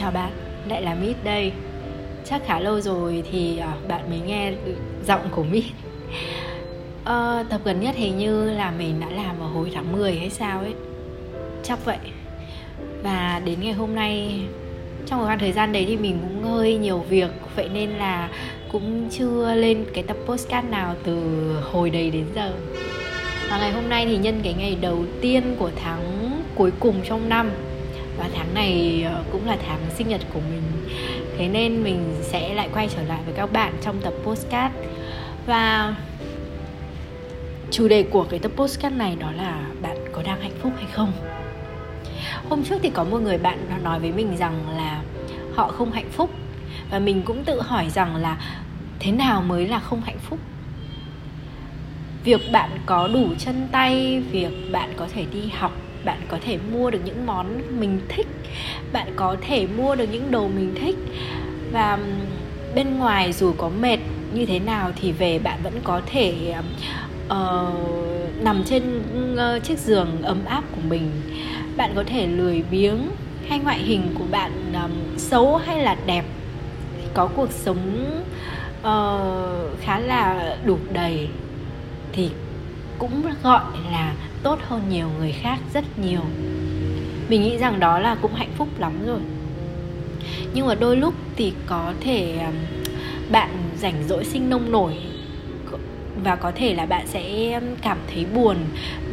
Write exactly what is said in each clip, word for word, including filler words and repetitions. Chào bạn, lại là Mít đây. Chắc khá lâu rồi thì bạn mới nghe giọng của Mít. à, Tập gần nhất hình như là mình đã làm vào hồi tháng mười hay sao ấy, chắc vậy. Và đến ngày hôm nay, trong khoảng thời gian đấy thì mình cũng hơi nhiều việc, vậy nên là cũng chưa lên cái tập podcast nào từ hồi đấy đến giờ. Và ngày hôm nay thì nhân cái ngày đầu tiên của tháng cuối cùng trong năm, và tháng này cũng là tháng sinh nhật của mình, thế nên mình sẽ lại quay trở lại với các bạn trong tập podcast. Và chủ đề của cái tập podcast này đó là bạn có đang hạnh phúc hay không. Hôm trước thì có một người bạn nói với mình rằng là họ không hạnh phúc, và mình cũng tự hỏi rằng là thế nào mới là không hạnh phúc. Việc bạn có đủ chân tay, việc bạn có thể đi học, bạn có thể mua được những món mình thích, bạn có thể mua được những đồ mình thích, và bên ngoài dù có mệt như thế nào thì về bạn vẫn có thể uh, nằm trên uh, chiếc giường ấm áp của mình. Bạn có thể lười biếng hay ngoại hình của bạn um, xấu hay là đẹp, có cuộc sống uh, khá là đủ đầy thì cũng gọi là tốt hơn nhiều người khác rất nhiều. Mình nghĩ rằng đó là cũng hạnh phúc lắm rồi. Nhưng mà đôi lúc thì có thể bạn rảnh rỗi sinh nông nổi, và có thể là bạn sẽ cảm thấy buồn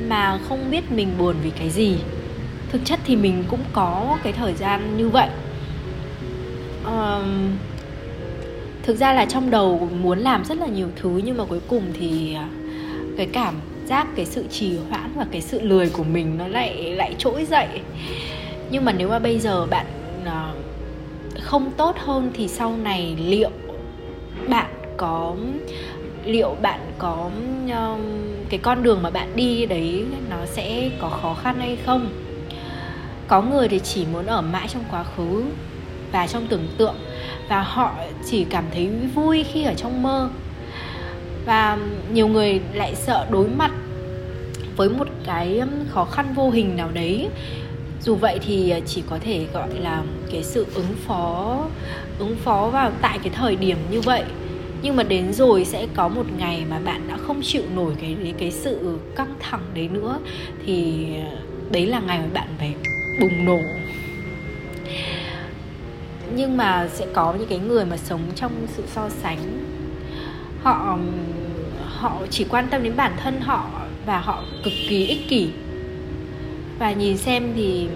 mà không biết mình buồn vì cái gì. Thực chất thì mình cũng có cái thời gian như vậy. Ờ... Thực ra là trong đầu muốn làm rất là nhiều thứ, nhưng mà cuối cùng thì cái cảm giác, cái sự trì hoãn và cái sự lười của mình nó lại lại trỗi dậy. Nhưng mà nếu mà bây giờ bạn không tốt hơn thì sau này liệu bạn có liệu bạn có cái con đường mà bạn đi đấy nó sẽ có khó khăn hay không? Có người thì chỉ muốn ở mãi trong quá khứ và trong tưởng tượng, và họ chỉ cảm thấy vui khi ở trong mơ. Và nhiều người lại sợ đối mặt với một cái khó khăn vô hình nào đấy. Dù vậy thì chỉ có thể gọi là cái sự ứng phó ứng phó vào tại cái thời điểm như vậy. Nhưng mà đến rồi sẽ có một ngày mà bạn đã không chịu nổi cái, cái sự căng thẳng đấy nữa, thì đấy là ngày mà bạn phải bùng nổ. Nhưng mà sẽ có những cái người mà sống trong sự so sánh. Họ, họ chỉ quan tâm đến bản thân họ, và họ cực kỳ ích kỷ. Và nhìn xem thì...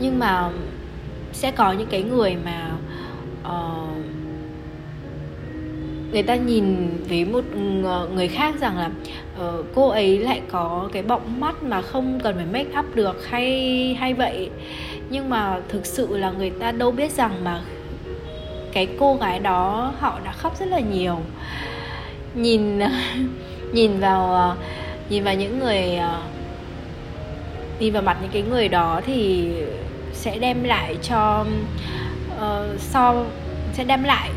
Nhưng mà sẽ có những cái người mà uh, người ta nhìn với một người khác rằng là uh, cô ấy lại có cái bọng mắt mà không cần phải make up được hay, hay vậy. Nhưng mà thực sự là người ta đâu biết rằng mà cái cô gái đó họ đã khóc rất là nhiều. Nhìn nhìn vào nhìn vào những người nhìn vào mặt những cái người đó thì sẽ đem lại cho uh, so sẽ đem lại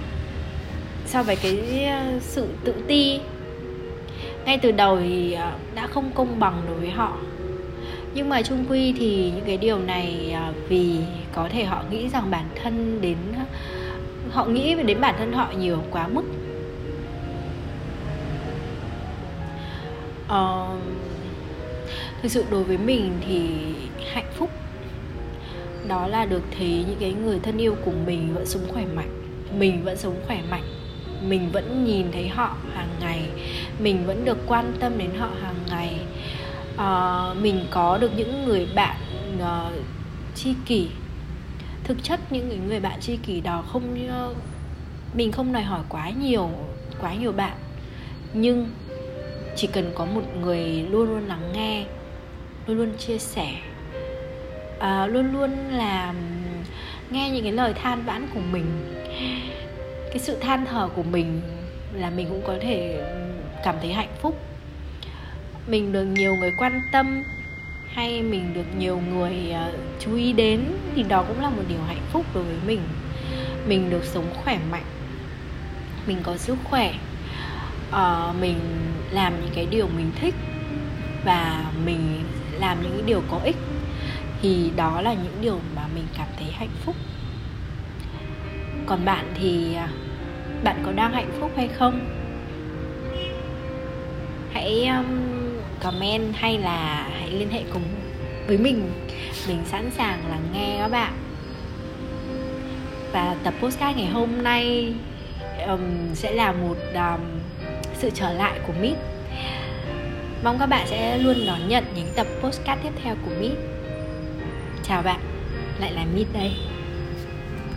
so với cái sự tự ti ngay từ đầu thì đã không công bằng đối với họ. Nhưng mà chung quy thì những cái điều này, vì có thể họ nghĩ rằng bản thân đến họ nghĩ đến bản thân họ nhiều quá mức. Ờ, thực sự đối với mình thì hạnh phúc đó là được thấy những cái người thân yêu của mình vẫn sống khỏe mạnh, mình vẫn sống khỏe mạnh, mình vẫn nhìn thấy họ hàng ngày, mình vẫn được quan tâm đến họ hàng ngày. Ờ, mình có được những người bạn uh, tri kỷ. Thực chất những người bạn tri kỷ đó không, mình không đòi hỏi quá nhiều, quá nhiều bạn. Nhưng chỉ cần có một người luôn luôn lắng nghe, luôn luôn chia sẻ, à, luôn luôn là nghe những cái lời than vãn của mình, cái sự than thở của mình, là mình cũng có thể cảm thấy hạnh phúc. Mình được nhiều người quan tâm, hay mình được nhiều người chú ý đến, thì đó cũng là một điều hạnh phúc đối với mình. Mình được sống khỏe mạnh, mình có sức khỏe, mình làm những cái điều mình thích, và mình làm những điều có ích. Thì đó là những điều mà mình cảm thấy hạnh phúc. Còn bạn thì bạn có đang hạnh phúc hay không? Hãy comment hay là hãy liên hệ cùng với mình. Mình sẵn sàng lắng nghe các bạn. Và tập podcast ngày hôm nay um, sẽ là một um, sự trở lại của Mít. Mong các bạn sẽ luôn đón nhận những tập podcast tiếp theo của Mít. Chào bạn, lại là Mít đây.